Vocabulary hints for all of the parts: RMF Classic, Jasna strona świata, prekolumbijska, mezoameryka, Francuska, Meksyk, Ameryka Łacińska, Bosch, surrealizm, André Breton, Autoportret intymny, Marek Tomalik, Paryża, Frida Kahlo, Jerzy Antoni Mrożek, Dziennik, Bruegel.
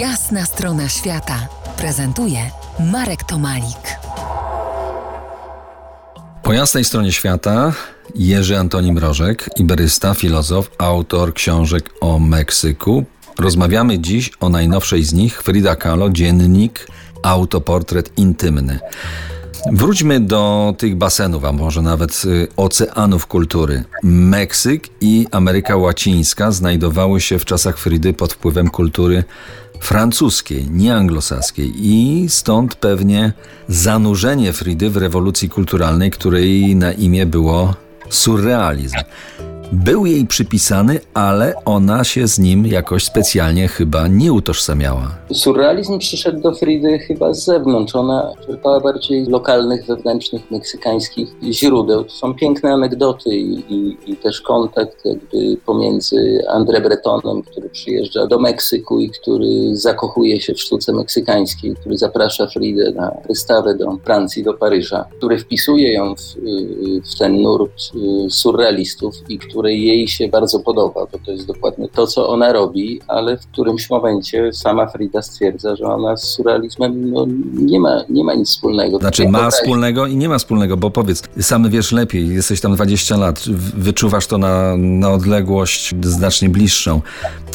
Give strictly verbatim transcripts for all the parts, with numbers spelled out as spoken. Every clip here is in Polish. Jasna strona świata prezentuje Marek Tomalik. Po jasnej stronie świata Jerzy Antoni Mrożek, iberysta, filozof, autor książek o Meksyku. Rozmawiamy dziś o najnowszej z nich, Frida Kahlo, Dziennik, autoportret intymny. Wróćmy do tych basenów, a może nawet oceanów kultury. Meksyk i Ameryka Łacińska znajdowały się w czasach Fridy pod wpływem kultury francuskiej, nie anglosaskiej, i stąd pewnie zanurzenie Fridy w rewolucji kulturalnej, której na imię było surrealizm. Był jej przypisany, ale ona się z nim jakoś specjalnie chyba nie utożsamiała. Surrealizm przyszedł do Fridy chyba z zewnątrz. Ona czerpała bardziej lokalnych, wewnętrznych, meksykańskich źródeł. To są piękne anegdoty i, i, i też kontakt jakby pomiędzy André Bretonem, który przyjeżdża do Meksyku i który zakochuje się w sztuce meksykańskiej, który zaprasza Fridę na wystawę do Francji, do Paryża, który wpisuje ją w, w ten nurt surrealistów i które jej się bardzo podoba, bo to jest dokładnie to, co ona robi, ale w którymś momencie sama Frida stwierdza, że ona z surrealizmem no, nie, ma, nie ma nic wspólnego. Znaczy ma wspólnego i nie ma wspólnego, bo powiedz, sam wiesz lepiej, jesteś tam dwadzieścia lat, wyczuwasz to na, na odległość znacznie bliższą.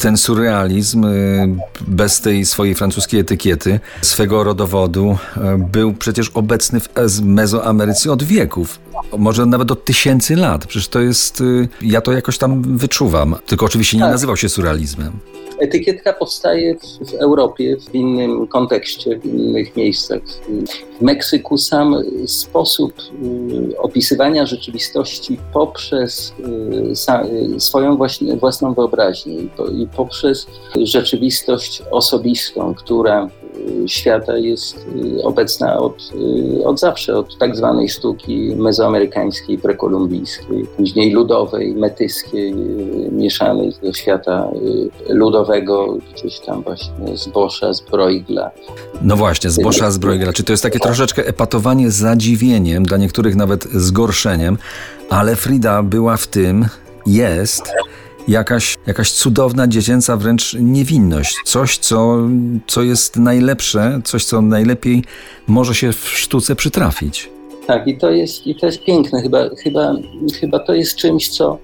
Ten surrealizm bez tej swojej francuskiej etykiety, swego rodowodu, był przecież obecny w Mezoameryce od wieków, może nawet od tysięcy lat, przecież to jest... Ja to jakoś tam wyczuwam, tylko oczywiście nie nazywał się surrealizmem. Etykietka powstaje w, w Europie, w innym kontekście, w innych miejscach. W Meksyku sam sposób y, opisywania rzeczywistości poprzez y, sa, y, swoją właśnie, własną wyobraźnię i, po, i poprzez rzeczywistość osobistą, która y, świata jest y, obecna od, y, od zawsze, od tak zwanej sztuki mezoamerykańskiej, prekolumbijskiej, później ludowej, metyskiej, y, mieszanej do świata y, ludowego, gdzieś tam właśnie z Boscha, z Bruegla. No właśnie, z Boscha, z Bruegla. Czy to jest takie troszeczkę epatowanie zadziwieniem, dla niektórych nawet zgorszeniem, ale Frida była w tym, jest jakaś, jakaś cudowna, dziecięca wręcz niewinność. Coś, co, co jest najlepsze, coś, co najlepiej może się w sztuce przytrafić. Tak, i to jest, i to jest piękne. Chyba, chyba, chyba to jest czymś, co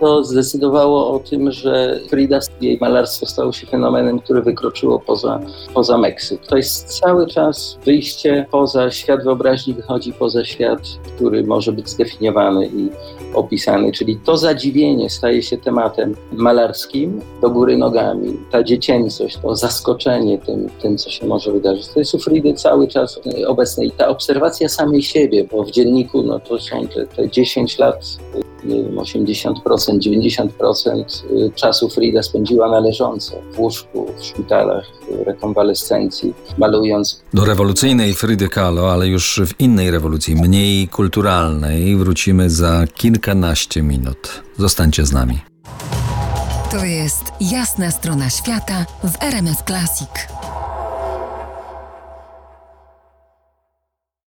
to zdecydowało o tym, że Frida, jej malarstwo stało się fenomenem, które wykroczyło poza, poza Meksyk. To jest cały czas wyjście poza świat wyobraźni, wychodzi poza świat, który może być zdefiniowany i opisany, czyli to zadziwienie staje się tematem malarskim, do góry nogami, ta dziecięcość, to zaskoczenie tym, tym co się może wydarzyć. To jest u Fridy cały czas obecne i ta obserwacja samej siebie, bo w dzienniku no, to są te, te dziesięć lat, nie wiem, osiemdziesiąt procent, dziewięćdziesiąt procent czasu Frida spędziła na leżąco, w łóżku, w szpitalach, w rekonwalescencji, malując. Do rewolucyjnej Fridy Kahlo, ale już w innej rewolucji, mniej kulturalnej, wrócimy za kilkanaście minut. Zostańcie z nami. To jest Jasna strona świata w R M F Classic.